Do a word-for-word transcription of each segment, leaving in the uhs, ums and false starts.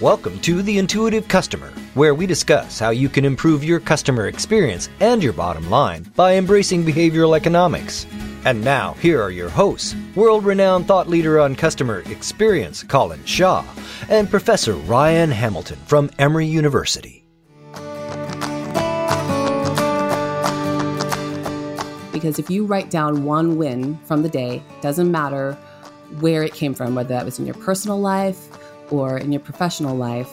Welcome to The Intuitive Customer, where we discuss how you can improve your customer experience and your bottom line by embracing behavioral economics. And now, here are your hosts, world-renowned thought leader on customer experience, Colin Shaw, and Professor Ryan Hamilton from Emory University. Because if you write down one win from the day, doesn't matter where it came from, whether that was in your personal life, or in your professional life,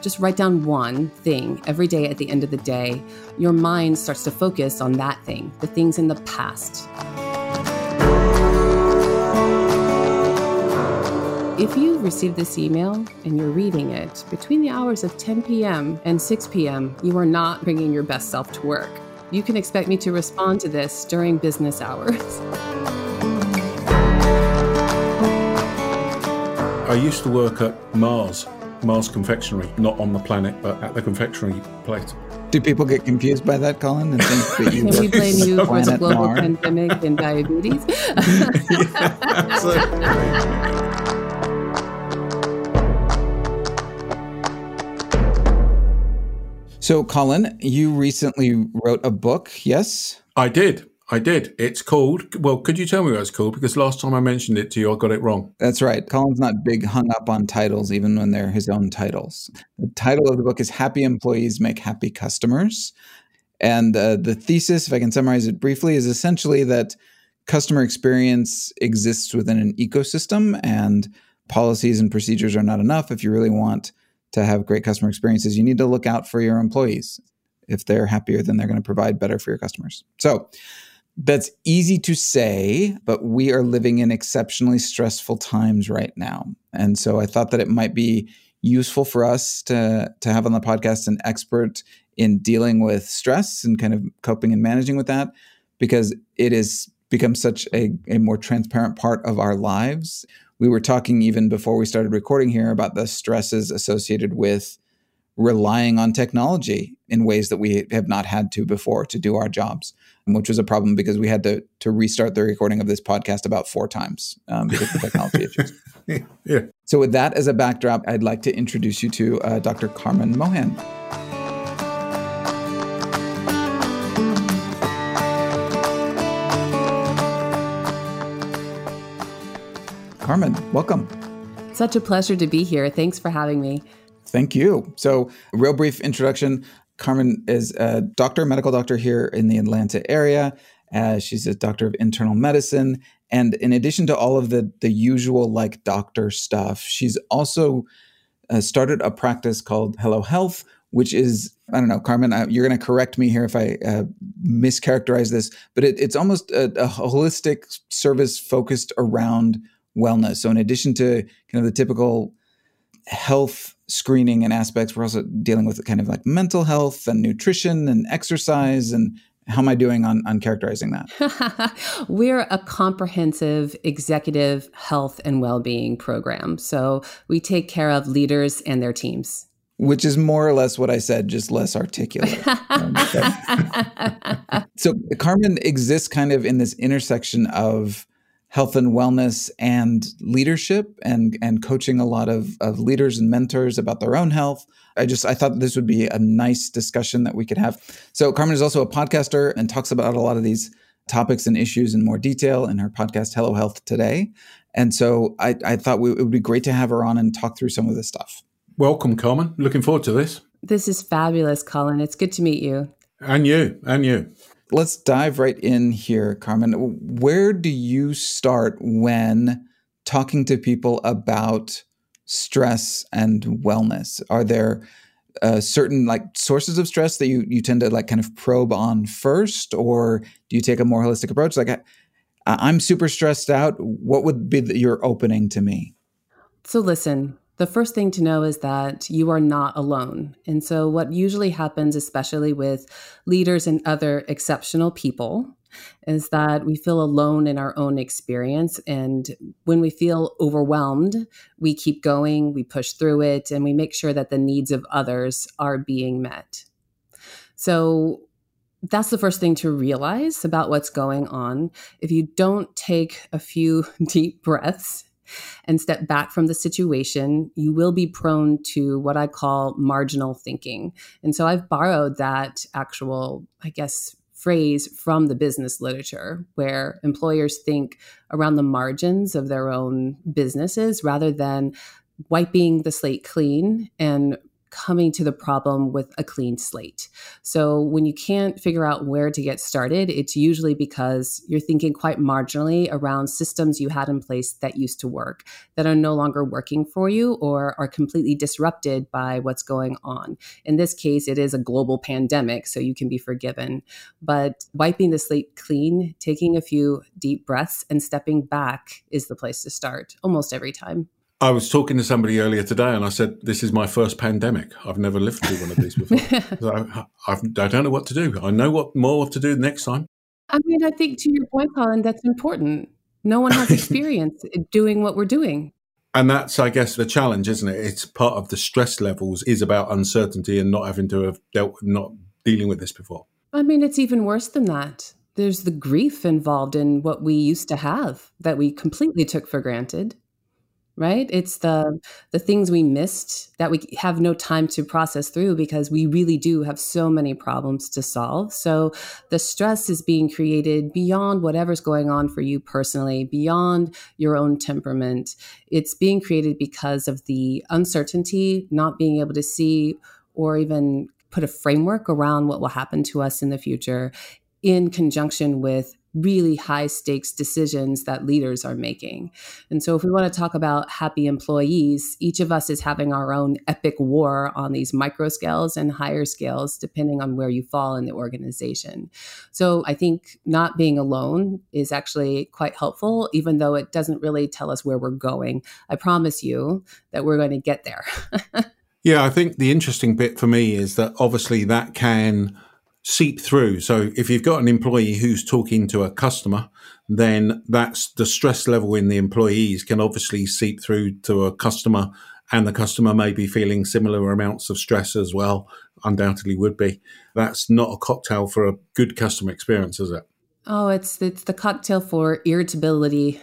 just write down one thing every day. At the end of the day, your mind starts to focus on that thing, the things in the past. If you receive this email and you're reading it between the hours of ten p.m. and six p.m., you are not bringing your best self to work. You can expect me to respond to this during business hours. I used to work at Mars, Mars Confectionery, not on the planet, but at the confectionery place. Do people get confused by that, Colin? And think that you Can we blame you so for the global Mars? Pandemic and diabetes? So, Colin, you recently wrote a book, yes? I did. I did. It's called, well, could you tell me what it's called? Because last time I mentioned it to you, I got it wrong. That's right. Colin's not big hung up on titles, even when they're his own titles. The title of the book is Happy Employees Make Happy Customers. And uh, the thesis, if I can summarize it briefly, is essentially that customer experience exists within an ecosystem, and policies and procedures are not enough. If you really want to have great customer experiences, you need to look out for your employees. If they're happier, then they're going to provide better for your customers. So, that's easy to say, but we are living in exceptionally stressful times right now. And so I thought that it might be useful for us to, to have on the podcast an expert in dealing with stress and kind of coping and managing with that, because it has become such a, a more transparent part of our lives. We were talking even before we started recording here about the stresses associated with relying on technology in ways that we have not had to before to do our jobs, which was a problem because we had to to restart the recording of this podcast about four times um, because of technology issues. Yeah. So with that as a backdrop, I'd like to introduce you to uh, Doctor Carmen Mohan. Carmen, welcome. Such a pleasure to be here. Thanks for having me. Thank you. So, real brief introduction. Carmen is a doctor, medical doctor here in the Atlanta area. Uh, she's a doctor of internal medicine. And in addition to all of the, the usual like doctor stuff, she's also uh, started a practice called Hello Health, which is, I don't know, Carmen, I, you're going to correct me here if I uh, mischaracterize this, but it, it's almost a, a holistic service focused around wellness. So in addition to kind of the typical health screening and aspects, we're also dealing with kind of like mental health and nutrition and exercise. And how am I doing on, on characterizing that? We're a comprehensive executive health and well-being program. So we take care of leaders and their teams. Which is more or less what I said, just less articulate. um, so Carmen exists kind of in this intersection of health and wellness and leadership, and and coaching a lot of, of leaders and mentors about their own health. I just, I thought this would be a nice discussion that we could have. So Carmen is also a podcaster and talks about a lot of these topics and issues in more detail in her podcast, Hello Health Today. And so I, I thought we, it would be great to have her on and talk through some of this stuff. Welcome, Carmen. Looking forward to this. This is fabulous, Colin. It's good to meet you. And you, and you. Let's dive right in here, Carmen. Where do you start when talking to people about stress and wellness? Are there uh, certain like sources of stress that you, you tend to like kind of probe on first, or do you take a more holistic approach? Like, I, I'm super stressed out. What would be the, your opening to me? So listen. The first thing to know is that you are not alone. And so what usually happens, especially with leaders and other exceptional people, is that we feel alone in our own experience. And when we feel overwhelmed, we keep going, we push through it, and we make sure that the needs of others are being met. So that's the first thing to realize about what's going on. If you don't take a few deep breaths and step back from the situation, you will be prone to what I call marginal thinking. And so I've borrowed that actual, I guess, phrase from the business literature, where employers think around the margins of their own businesses rather than wiping the slate clean and coming to the problem with a clean slate. So when you can't figure out where to get started, it's usually because you're thinking quite marginally around systems you had in place that used to work, that are no longer working for you or are completely disrupted by what's going on. In this case, it is a global pandemic, so you can be forgiven. But wiping the slate clean, taking a few deep breaths and stepping back is the place to start almost every time. I was talking to somebody earlier today and I said, this is my first pandemic. I've never lived through one of these before. So I've, I don't know what to do. I know what more to do next time. I mean, I think to your point, Colin, that's important. No one has experience doing what we're doing. And that's, I guess, the challenge, isn't it? It's part of the stress levels is about uncertainty and not having to have dealt with, not dealing with this before. I mean, it's even worse than that. There's the grief involved in what we used to have that we completely took for granted. Right? It's the the things we missed that we have no time to process through because we really do have so many problems to solve. So the stress is being created beyond whatever's going on for you personally, beyond your own temperament. It's being created because of the uncertainty, not being able to see or even put a framework around what will happen to us in the future, in conjunction with really high stakes decisions that leaders are making. And so if we want to talk about happy employees, each of us is having our own epic war on these micro scales and higher scales, depending on where you fall in the organization. So I think not being alone is actually quite helpful, even though it doesn't really tell us where we're going. I promise you that we're going to get there. Yeah, I think the interesting bit for me is that obviously that can seep through. So if you've got an employee who's talking to a customer, then that's the stress level in the employees can obviously seep through to a customer, and the customer may be feeling similar amounts of stress as well, undoubtedly would be. That's not a cocktail for a good customer experience, is it? Oh, it's it's the cocktail for irritability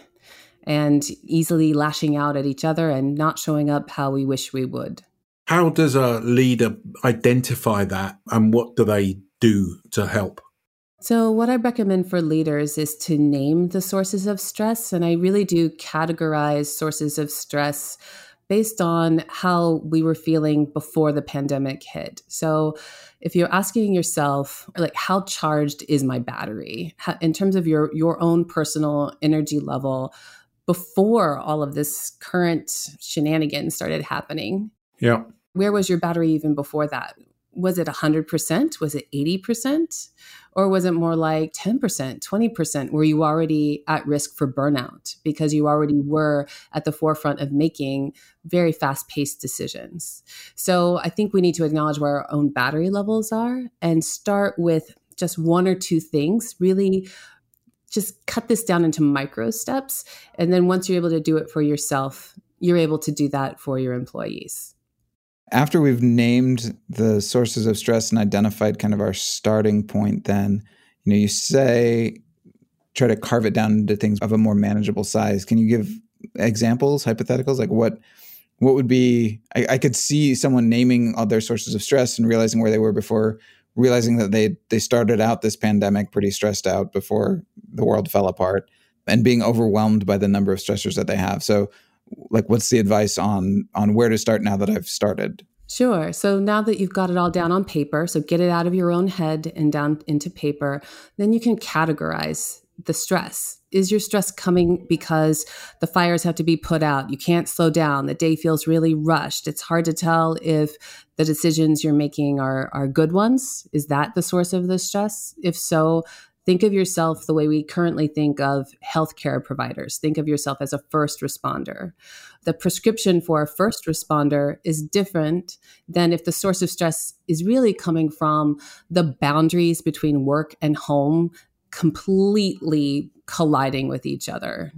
and easily lashing out at each other and not showing up how we wish we would. How does a leader identify that, and what do they do to help? So what I recommend for leaders is to name the sources of stress. And I really do categorize sources of stress based on how we were feeling before the pandemic hit. So if you're asking yourself, like, how charged is my battery in terms of your, your own personal energy level before all of this current shenanigans started happening? Yeah. Where was your battery even before that? Was it one hundred percent? Was it eighty percent? Or was it more like ten percent, twenty percent? Were you already at risk for burnout because you already were at the forefront of making very fast-paced decisions? So I think we need to acknowledge where our own battery levels are and start with just one or two things, really just cut this down into micro steps. And then once you're able to do it for yourself, you're able to do that for your employees. After we've named the sources of stress and identified kind of our starting point, then, you know, you say, try to carve it down into things of a more manageable size. Can you give examples, hypotheticals? Like what, what would be, I, I could see someone naming all their sources of stress and realizing where they were before, realizing that they, they started out this pandemic pretty stressed out before the world fell apart and being overwhelmed by the number of stressors that they have. So like, what's the advice on on where to start now that I've started? Sure. So now that you've got it all down on paper, so get it out of your own head and down into paper, then you can categorize the stress. Is your stress coming because the fires have to be put out? You can't slow down. The day feels really rushed. It's hard to tell if the decisions you're making are, are good ones. Is that the source of the stress? If so, think of yourself the way we currently think of healthcare providers. Think of yourself as a first responder. The prescription for a first responder is different than if the source of stress is really coming from the boundaries between work and home completely colliding with each other.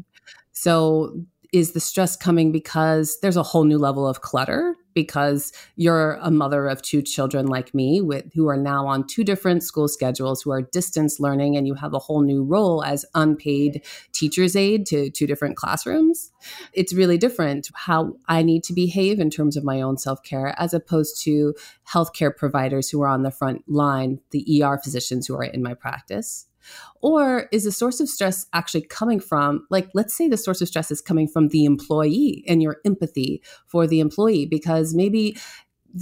So is the stress coming because there's a whole new level of clutter because you're a mother of two children like me with who are now on two different school schedules, who are distance learning, and you have a whole new role as unpaid teacher's aide to two different classrooms. It's really different how I need to behave in terms of my own self-care as opposed to healthcare providers who are on the front line, the E R physicians who are in my practice. Or is the source of stress actually coming from, like, let's say the source of stress is coming from the employee and your empathy for the employee, because maybe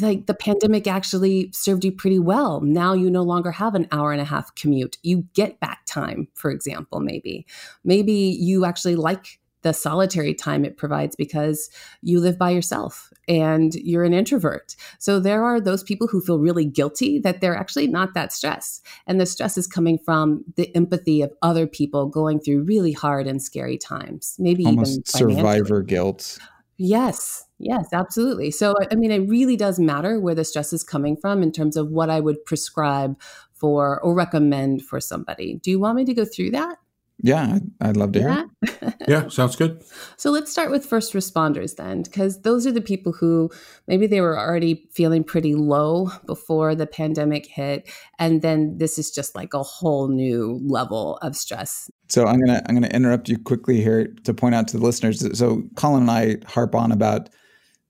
like the pandemic actually served you pretty well. Now you no longer have an hour and a half commute. You get back time, for example, maybe. Maybe you actually like the solitary time it provides because you live by yourself and you're an introvert. So there are those people who feel really guilty that they're actually not that stressed. And the stress is coming from the empathy of other people going through really hard and scary times, maybe almost even survivor guilt. Yes. Yes, absolutely. So, I mean, it really does matter where the stress is coming from in terms of what I would prescribe for or recommend for somebody. Do you want me to go through that? Yeah, I'd love to hear that. Yeah, sounds good. So let's start with first responders then, because those are the people who maybe they were already feeling pretty low before the pandemic hit. And then this is just like a whole new level of stress. So I'm going to I'm going to interrupt you quickly here to point out to the listeners. So Colin and I harp on about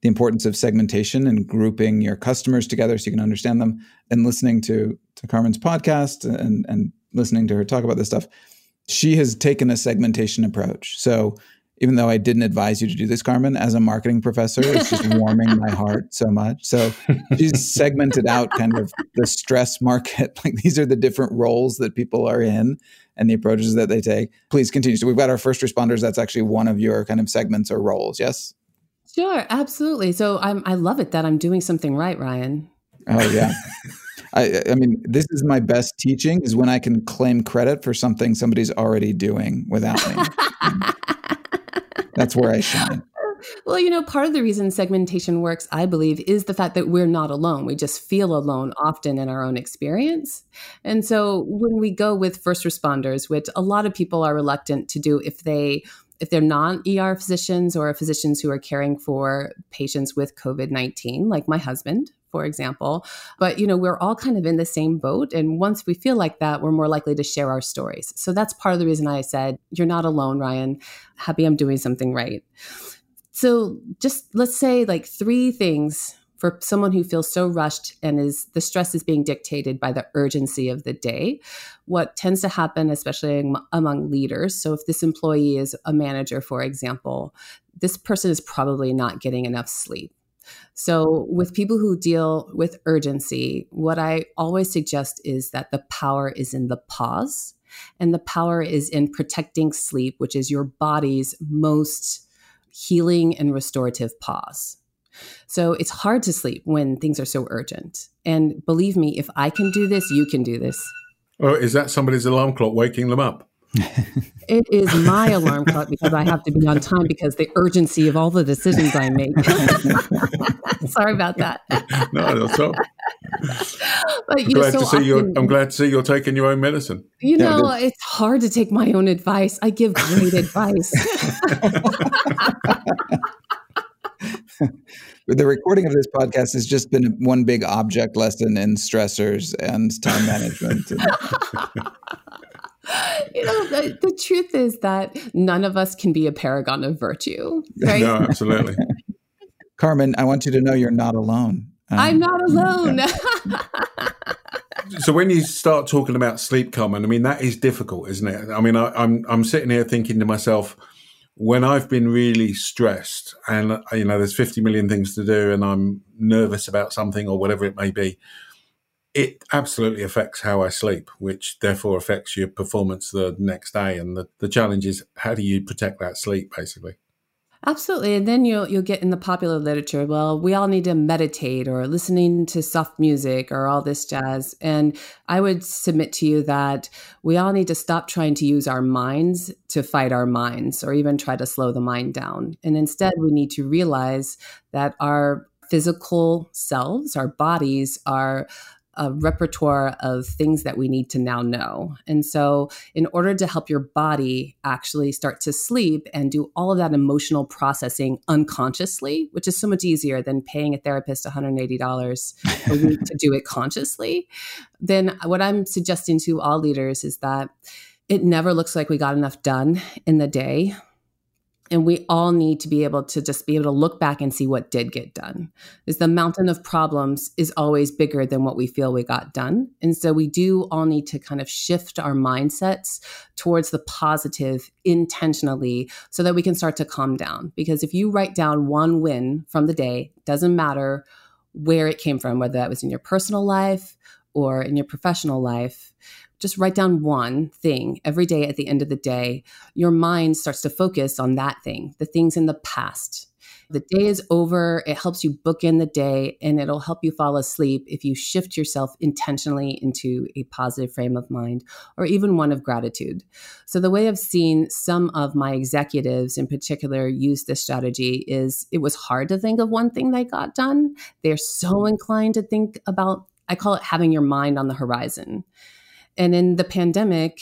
the importance of segmentation and grouping your customers together so you can understand them. And listening to, to Carmen's podcast and, and listening to her talk about this stuff, she has taken a segmentation approach. So even though I didn't advise you to do this, Carmen, as a marketing professor, it's just warming my heart so much. So she's segmented out kind of the stress market. Like these are the different roles that people are in and the approaches that they take. Please continue. So we've got our first responders. That's actually one of your kind of segments or roles. Yes? Sure. Absolutely. So I'm, I love it that I'm doing something right, Ryan. Oh, yeah. I, I mean, this is my best teaching is when I can claim credit for something somebody's already doing without me. That's where I shine. Well, you know, part of the reason segmentation works, I believe, is the fact that we're not alone. We just feel alone often in our own experience. And so when we go with first responders, which a lot of people are reluctant to do if they if they're non-E R physicians or physicians who are caring for patients with covid nineteen, like my husband, for example. But, you know, we're all kind of in the same boat. And once we feel like that, we're more likely to share our stories. So that's part of the reason I said, you're not alone, Ryan. Happy I'm doing something right. So just let's say like three things for someone who feels so rushed and is the stress is being dictated by the urgency of the day. What tends to happen, especially among leaders, so if this employee is a manager, for example, this person is probably not getting enough sleep. So with people who deal with urgency, what I always suggest is that the power is in the pause, and the power is in protecting sleep, which is your body's most healing and restorative pause. So it's hard to sleep when things are so urgent. And believe me, if I can do this, you can do this. Oh, is that somebody's alarm clock waking them up? It is my alarm clock because I have to be on time because the urgency of all the decisions I make. Sorry about that. No, that's all. But, I'm, glad know, so to see often, you're, I'm glad to see you're taking your own medicine. You know, yeah, it it's hard to take my own advice. I give great advice. The recording of this podcast has just been one big object lesson in stressors and time management. You know, the, the truth is that none of us can be a paragon of virtue, right? No, absolutely. Carmen, I want you to know you're not alone. Um, I'm not alone. So when you start talking about sleep, Carmen, I mean, that is difficult, isn't it? I mean, I, I'm I'm sitting here thinking to myself, when I've been really stressed and, you know, there's fifty million things to do and I'm nervous about something or whatever it may be, it absolutely affects how I sleep, which therefore affects your performance the next day. And the, the challenge is, how do you protect that sleep, basically? Absolutely. And then you'll, you'll get in the popular literature, well, we all need to meditate or listening to soft music or all this jazz. And I would submit to you that we all need to stop trying to use our minds to fight our minds or even try to slow the mind down. And instead, we need to realize that our physical selves, our bodies are a repertoire of things that we need to now know. And so in order to help your body actually start to sleep and do all of that emotional processing unconsciously, which is so much easier than paying a therapist one hundred eighty dollars a week to do it consciously, then what I'm suggesting to all leaders is that it never looks like we got enough done in the day. And we all need to be able to just be able to look back and see what did get done. Because the mountain of problems is always bigger than what we feel we got done. And so we do all need to kind of shift our mindsets towards the positive intentionally so that we can start to calm down. Because if you write down one win from the day, doesn't matter where it came from, whether that was in your personal life or in your professional life, just write down one thing every day. At the end of the day, your mind starts to focus on that thing, the things in the past. The day is over. It helps you bookend the day and it'll help you fall asleep if you shift yourself intentionally into a positive frame of mind or even one of gratitude. So the way I've seen some of my executives in particular use this strategy is it was hard to think of one thing they got done. They're so inclined to think about, I call it having your mind on the horizon. And in the pandemic,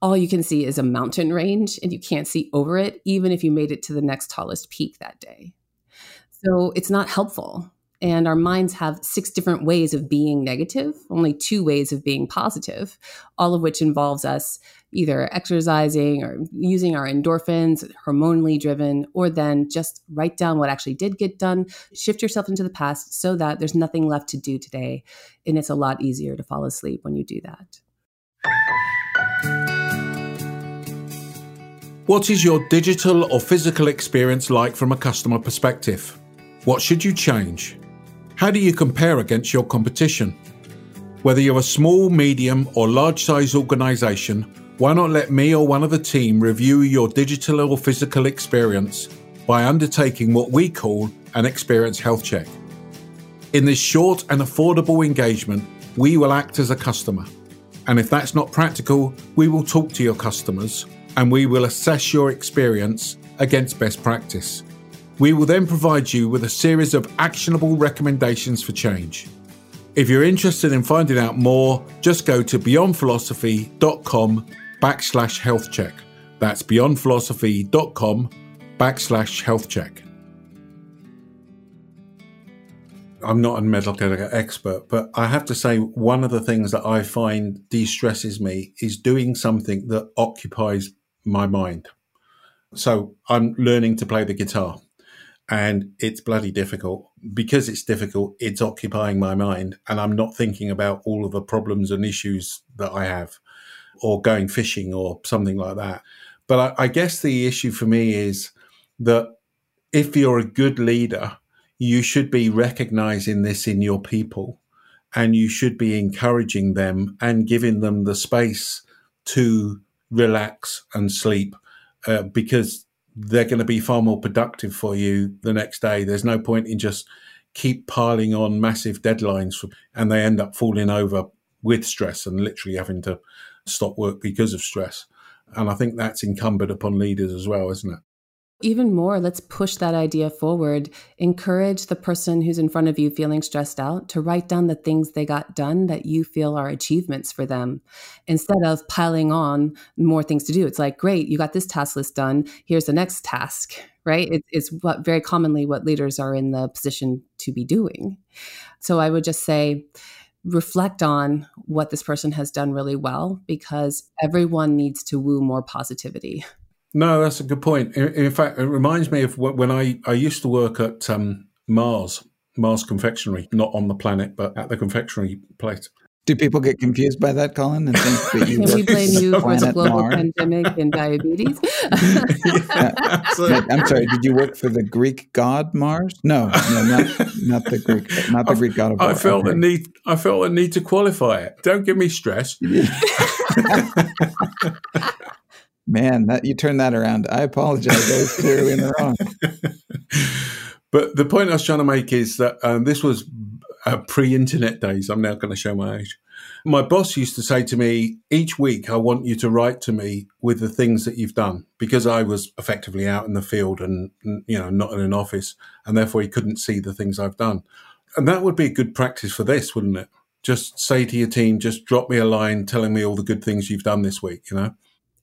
all you can see is a mountain range and you can't see over it, even if you made it to the next tallest peak that day. So it's not helpful. And our minds have six different ways of being negative, only two ways of being positive, all of which involves us either exercising or using our endorphins, hormonally driven, or then just write down what actually did get done, shift yourself into the past so that there's nothing left to do today. And it's a lot easier to fall asleep when you do that. What is your digital or physical experience like from a customer perspective? What should you change? How do you compare against your competition? Whether you're a small, medium, or large-size organization, why not let me or one of the team review your digital or physical experience by undertaking what we call an experience health check. In this short and affordable engagement, we will act as a customer. And if that's not practical, we will talk to your customers and we will assess your experience against best practice. We will then provide you with a series of actionable recommendations for change. If you're interested in finding out more, just go to beyondphilosophy.com backslash health check. That's beyondphilosophy.com backslash health check. I'm not a medical expert, but I have to say one of the things that I find de-stresses me is doing something that occupies my mind. So I'm learning to play the guitar and it's bloody difficult. Because it's difficult, it's occupying my mind and I'm not thinking about all of the problems and issues that I have, or going fishing or something like that. But I, I guess the issue for me is that if you're a good leader, you should be recognizing this in your people and you should be encouraging them and giving them the space to relax and sleep uh, because they're going to be far more productive for you the next day. There's no point in just keep piling on massive deadlines for, and they end up falling over with stress and literally having to stop work because of stress. And I think that's incumbent upon leaders as well, isn't it? Even more, let's push that idea forward. Encourage the person who's in front of you feeling stressed out to write down the things they got done that you feel are achievements for them instead of piling on more things to do. It's like, great, you got this task list done. Here's the next task, right? It, it's what very commonly what leaders are in the position to be doing. So I would just say, reflect on what this person has done really well, because everyone needs to woo more positivity. No, that's a good point. In, in fact, it reminds me of when I, I used to work at um, Mars, Mars Confectionery, not on the planet, but at the confectionery place. Do people get confused by that, Colin? And think that you Can we blame you for the global Mars? Pandemic and diabetes? Yeah, but, I'm sorry, did you work for the Greek god Mars? No, no, not, not the Greek, not the I've, Greek god of Mars. I felt the need. I felt the need to qualify it. Don't give me stress. Man, that you turned that around. I apologize. I was clearly in the wrong. But the point I was trying to make is that um, this was uh, pre-internet days. I'm now going to show my age. My boss used to say to me, each week, I want you to write to me with the things that you've done, because I was effectively out in the field and, you know, not in an office, and therefore he couldn't see the things I've done. And that would be a good practice for this, wouldn't it? just say to your team, just drop me a line telling me all the good things you've done this week, you know?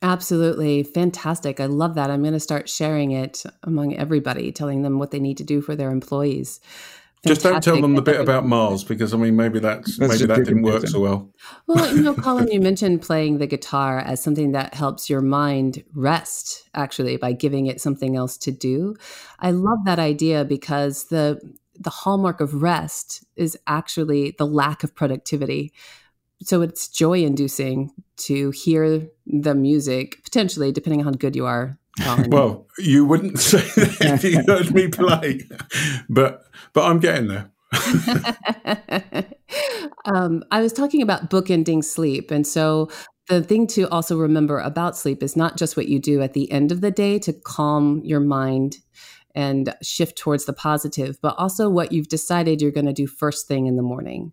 Absolutely. Fantastic. I love that. I'm going to start sharing it among everybody, telling them what they need to do for their employees. Fantastic. Just don't tell them the bit about Mars, because I mean, maybe that's, that's maybe that didn't work so well. Well, you know, Colin, you mentioned playing the guitar as something that helps your mind rest, actually, by giving it something else to do. I love that idea, because the the hallmark of rest is actually the lack of productivity. So it's joy-inducing to hear the music, potentially, depending on how good you are. Colin. Well, you wouldn't say that if you heard me play, but but I'm getting there. um, I was talking about bookending sleep. And so the thing to also remember about sleep is not just what you do at the end of the day to calm your mind and shift towards the positive, but also what you've decided you're going to do first thing in the morning.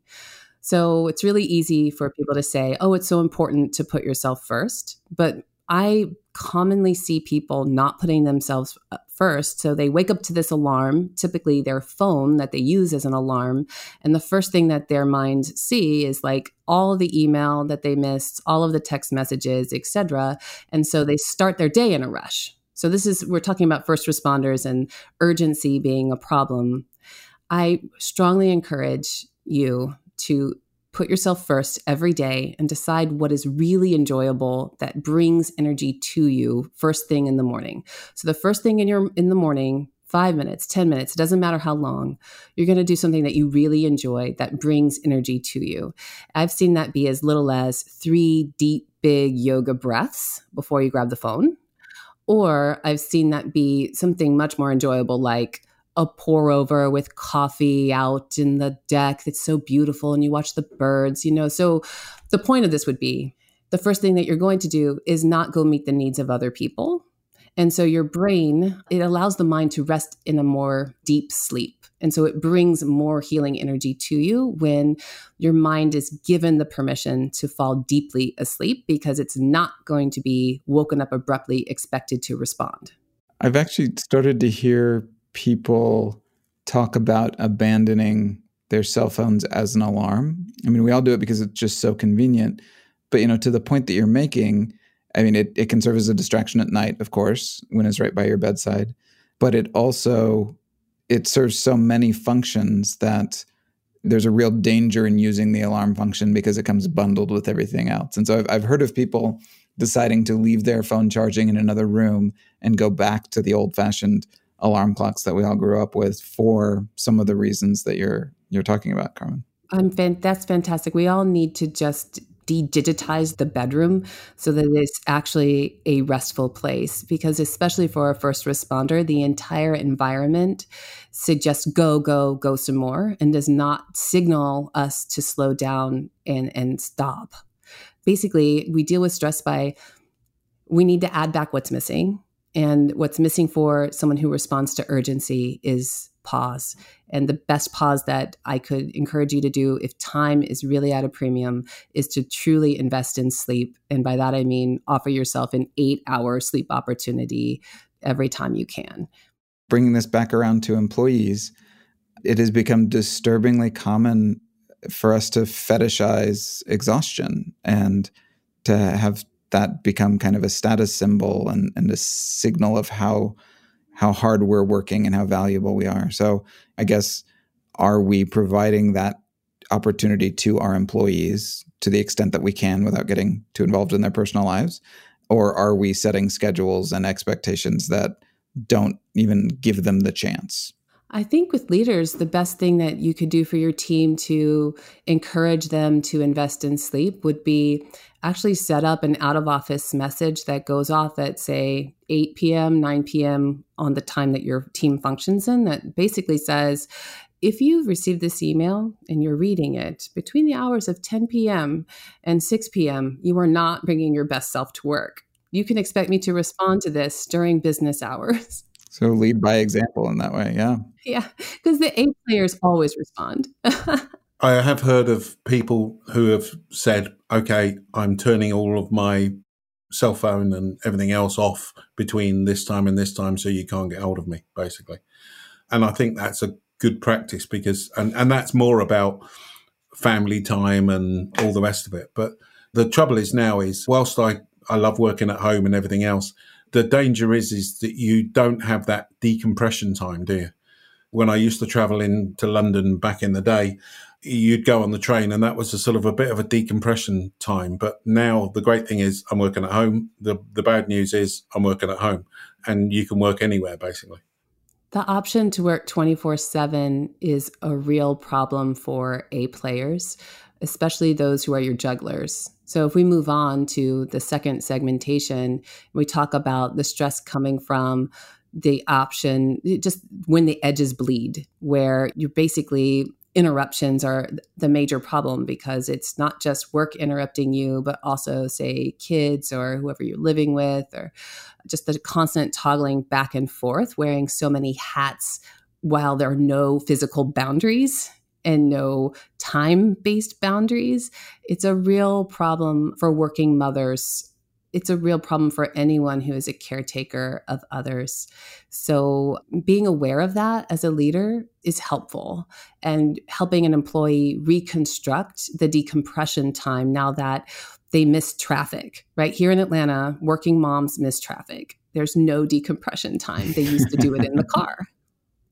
So it's really easy for people to say, oh, it's so important to put yourself first. But I commonly see people not putting themselves first. So they wake up to this alarm, typically their phone that they use as an alarm. And the first thing that their mind see is like all the email that they missed, all of the text messages, et cetera. And so they start their day in a rush. So this is, we're talking about first responders and urgency being a problem. I strongly encourage you to put yourself first every day and decide what is really enjoyable that brings energy to you first thing in the morning. So the first thing in your in the morning, five minutes, ten minutes, it doesn't matter how long, you're going to do something that you really enjoy that brings energy to you. I've seen that be as little as three deep, big yoga breaths before you grab the phone. Or I've seen that be something much more enjoyable, like a pour over with coffee out in the deck. That's so beautiful. And you watch the birds, you know. So the point of this would be the first thing that you're going to do is not go meet the needs of other people. And so your brain, it allows the mind to rest in a more deep sleep. And so it brings more healing energy to you when your mind is given the permission to fall deeply asleep, because it's not going to be woken up abruptly, expected to respond. I've actually started to hear people talk about abandoning their cell phones as an alarm. I mean, we all do it because it's just so convenient. But, you know, to the point that you're making, I mean, it, it can serve as a distraction at night, of course, when it's right by your bedside. But it also, it serves so many functions that there's a real danger in using the alarm function because it comes bundled with everything else. And so I've, I've heard of people deciding to leave their phone charging in another room and go back to the old-fashioned alarm clocks that we all grew up with for some of the reasons that you're you're talking about, Carmen. I'm fan- that's fantastic. We all need to just de-digitize the bedroom so that it's actually a restful place, because especially for a first responder, the entire environment suggests go, go, go some more and does not signal us to slow down and, and stop. Basically, we deal with stress by we need to add back what's missing. And what's missing for someone who responds to urgency is pause. And the best pause that I could encourage you to do, if time is really at a premium, is to truly invest in sleep. And by that, I mean, offer yourself an eight hour sleep opportunity every time you can. Bringing this back around to employees, it has become disturbingly common for us to fetishize exhaustion and to have that become kind of a status symbol and, and a signal of how how hard we're working and how valuable we are. So I guess, are we providing that opportunity to our employees to the extent that we can without getting too involved in their personal lives? Or are we setting schedules and expectations that don't even give them the chance? I think with leaders, the best thing that you could do for your team to encourage them to invest in sleep would be actually set up an out-of-office message that goes off at, say, eight p.m., nine p.m. on the time that your team functions in, that basically says, if you've received this email and you're reading it between the hours of ten p.m. and six p.m., you are not bringing your best self to work. You can expect me to respond to this during business hours. So lead by example in that way, yeah. Yeah, because the A players always respond. I have heard of people who have said, okay, I'm turning all of my cell phone and everything else off between this time and this time so you can't get hold of me, basically. And I think that's a good practice because, and, and that's more about family time and all the rest of it. But the trouble is now is, whilst I, I love working at home and everything else, the danger is, is that you don't have that decompression time, do you? When I used to travel into London back in the day, you'd go on the train and that was a sort of a bit of a decompression time. But now the great thing is I'm working at home. The the bad news is I'm working at home, and you can work anywhere, basically. The option to work twenty-four seven is a real problem for A players, especially those who are your jugglers. So if we move on to the second segmentation, we talk about the stress coming from the option, just when the edges bleed, where you're basically interruptions are the major problem, because it's not just work interrupting you, but also, say, kids or whoever you're living with, or just the constant toggling back and forth, wearing so many hats while there are no physical boundaries and no time-based boundaries. It's a real problem for working mothers. It's a real problem for anyone who is a caretaker of others. So being aware of that as a leader is helpful, and helping an employee reconstruct the decompression time now that they miss traffic. Right here in Atlanta, working moms miss traffic. There's no decompression time. They used to do it in the car.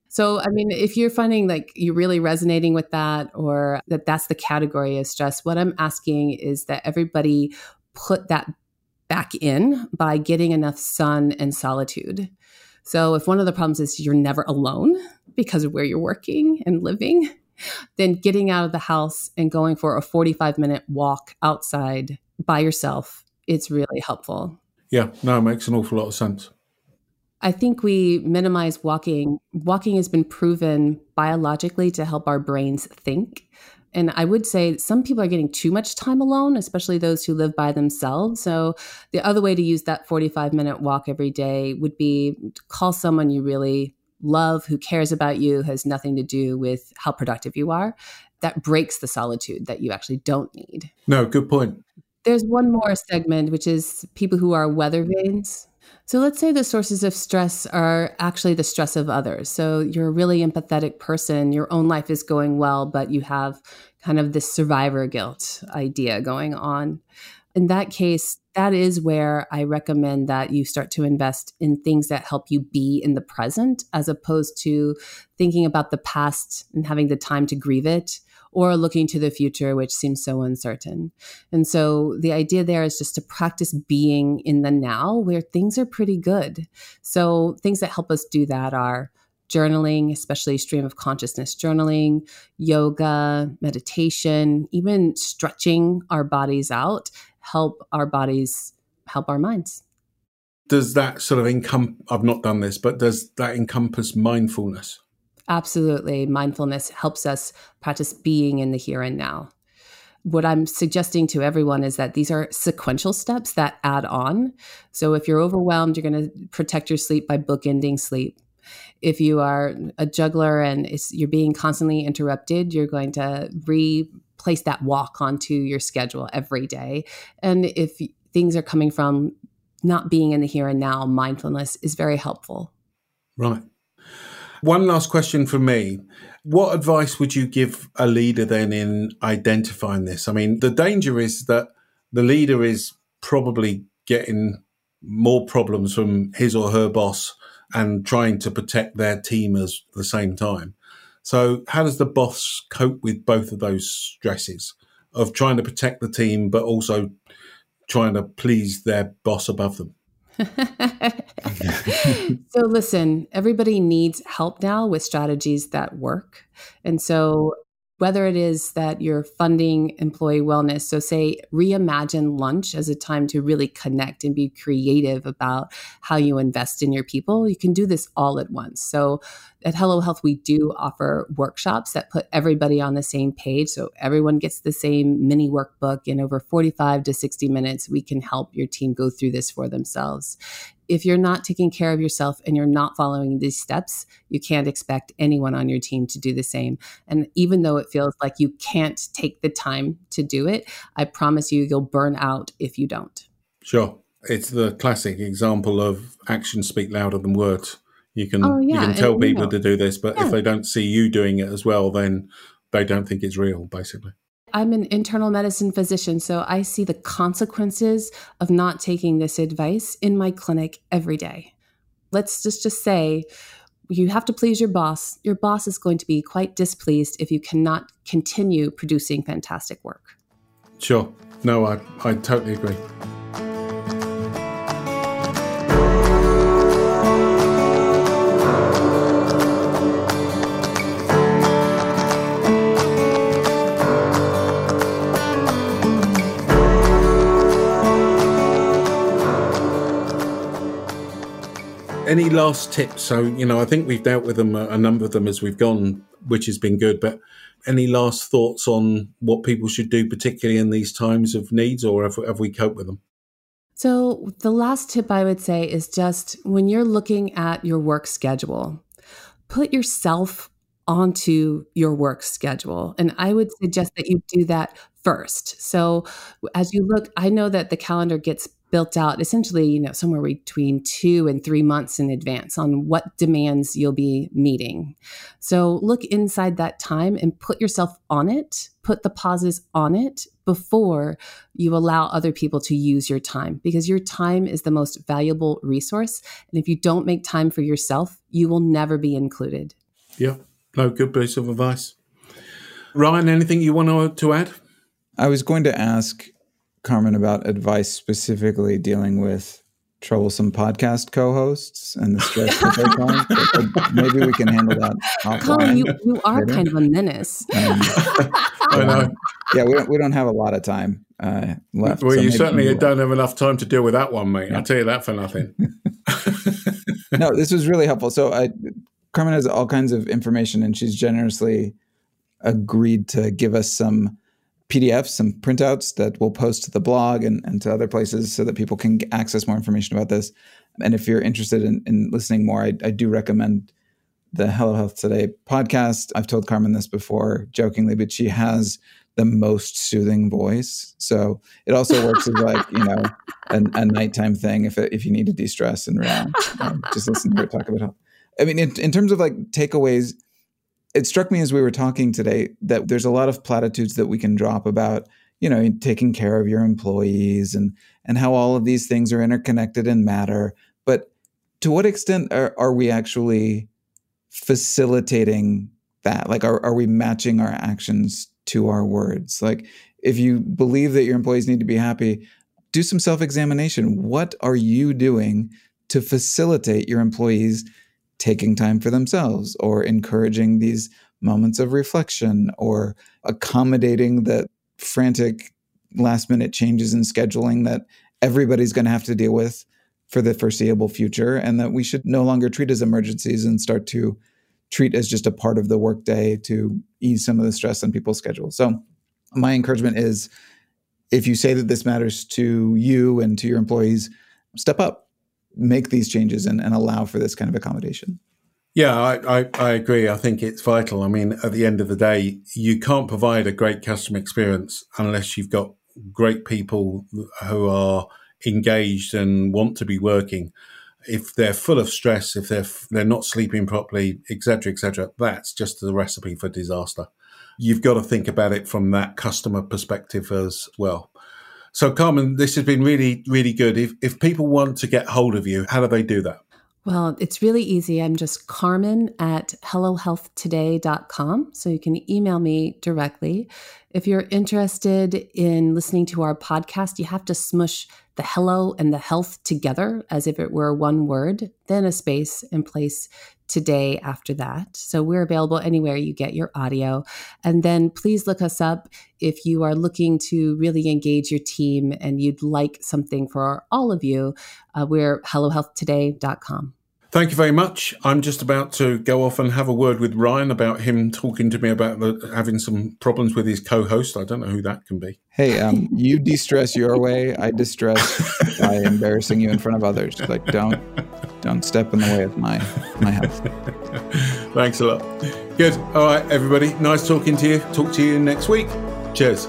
So, I mean, if you're finding like you're really resonating with that, or that that's the category of stress, what I'm asking is that everybody put that back in by getting enough sun and solitude. So if one of the problems is you're never alone because of where you're working and living, then getting out of the house and going for a forty-five minute walk outside by yourself, it's really helpful. Yeah, no, it makes an awful lot of sense. I think we minimize walking. Walking has been proven biologically to help our brains think. And I would say some people are getting too much time alone, especially those who live by themselves. So the other way to use that forty-five minute walk every day would be to call someone you really love, who cares about you, has nothing to do with how productive you are. That breaks the solitude that you actually don't need. No, good point. There's one more segment, which is people who are weather vanes. So let's say the sources of stress are actually the stress of others. So you're a really empathetic person. Your own life is going well, but you have kind of this survivor guilt idea going on. In that case, that is where I recommend that you start to invest in things that help you be in the present, as opposed to thinking about the past and having the time to grieve it, or looking to the future, which seems so uncertain. And so the idea there is just to practice being in the now, where things are pretty good. So things that help us do that are journaling, especially stream of consciousness journaling, yoga, meditation, even stretching our bodies out, help our bodies, help our minds. Does that sort of encompass, I've not done this, but does that encompass mindfulness? Absolutely. Mindfulness helps us practice being in the here and now. What I'm suggesting to everyone is that these are sequential steps that add on. So if you're overwhelmed, you're going to protect your sleep by bookending sleep. If you are a juggler and it's, you're being constantly interrupted, you're going to replace that walk onto your schedule every day. And if things are coming from not being in the here and now, mindfulness is very helpful. Right. One last question from me. What advice would you give a leader then in identifying this? I mean, the danger is that the leader is probably getting more problems from his or her boss and trying to protect their team at the same time. So how does the boss cope with both of those stresses of trying to protect the team, but also trying to please their boss above them? So listen, everybody needs help now with strategies that work. And so whether it is that you're funding employee wellness, so say reimagine lunch as a time to really connect and be creative about how you invest in your people. You can do this all at once. So at Hello Health, we do offer workshops that put everybody on the same page. So everyone gets the same mini workbook. In over forty-five to sixty minutes, we can help your team go through this for themselves. If you're not taking care of yourself and you're not following these steps, you can't expect anyone on your team to do the same. And even though it feels like you can't take the time to do it, I promise you, you'll burn out if you don't. Sure. It's the classic example of actions speak louder than words. You can, oh, yeah. you can tell and, people you know, to do this, but yeah. if they don't see you doing it as well, then they don't think it's real, basically. I'm an internal medicine physician, so I see the consequences of not taking this advice in my clinic every day. Let's just, just say you have to please your boss. Your boss is going to be quite displeased if you cannot continue producing fantastic work. Sure. No, I, I totally agree. Any last tips? So, you know, I think we've dealt with them, a number of them as we've gone, which has been good. But any last thoughts on what people should do, particularly in these times of needs, or have, have we coped with them? So the last tip I would say is just when you're looking at your work schedule, put yourself onto your work schedule. And I would suggest that you do that first. So as you look, I know that the calendar gets built out essentially, you know, somewhere between two and three months in advance on what demands you'll be meeting. So look inside that time and put yourself on it, put the pauses on it before you allow other people to use your time, because your time is the most valuable resource. And if you don't make time for yourself, you will never be included. Yeah, no, good piece of advice. Ryan, anything you want to add? I was going to ask Carmen about advice specifically dealing with troublesome podcast co-hosts and the stress that they're calling. Maybe we can handle that offline. Colin, you, you are later. Kind of a menace. Um, I know. Yeah, we don't, we don't have a lot of time uh, left. Well, so you certainly you don't have enough time to deal with that one, mate. Yeah. I'll tell you that for nothing. No, this was really helpful. So I, Carmen has all kinds of information, and she's generously agreed to give us some P D Fs, some printouts that we'll post to the blog and, and to other places so that people can access more information about this. And if you're interested in, in listening more, I, I do recommend the Hello Health Today podcast. I've told Carmen this before jokingly, but she has the most soothing voice. So it also works as like, you know, a, a nighttime thing if it, if you need to de-stress and relax. Um, just listen to her talk about health. I mean, in, in terms of like takeaways, it struck me as we were talking today that there's a lot of platitudes that we can drop about, you know, taking care of your employees and and how all of these things are interconnected and matter. But to what extent are, are we actually facilitating that? Like, are, are we matching our actions to our words? Like, if you believe that your employees need to be happy, do some self-examination. What are you doing to facilitate your employees taking time for themselves, or encouraging these moments of reflection, or accommodating the frantic last minute changes in scheduling that everybody's going to have to deal with for the foreseeable future, and that we should no longer treat as emergencies and start to treat as just a part of the workday to ease some of the stress on people's schedules. So my encouragement is, if you say that this matters to you and to your employees, step up. Make these changes and, and allow for this kind of accommodation. Yeah, I, I, I agree. I think it's vital. I mean, at the end of the day, you can't provide a great customer experience unless you've got great people who are engaged and want to be working. If they're full of stress, if they're they're not sleeping properly, et cetera, et cetera, that's just the recipe for disaster. You've got to think about it from that customer perspective as well. So, Carmen, this has been really, really good. If if people want to get hold of you, how do they do that? Well, it's really easy. I'm just Carmen at hello health today dot com. So you can email me directly. If you're interested in listening to our podcast, you have to smush the hello and the health together as if it were one word, then a space and place today after that. So we're available anywhere you get your audio. And then please look us up if you are looking to really engage your team and you'd like something for all of you. Uh, we're hello health today dot com. Thank you very much. I'm just about to go off and have a word with Ryan about him talking to me about the, having some problems with his co-host. I don't know who that can be. Hey, um, you de-stress your way. I de-stress by embarrassing you in front of others. Like, don't don't step in the way of my, my health. Thanks a lot. Good. All right, everybody. Nice talking to you. Talk to you next week. Cheers.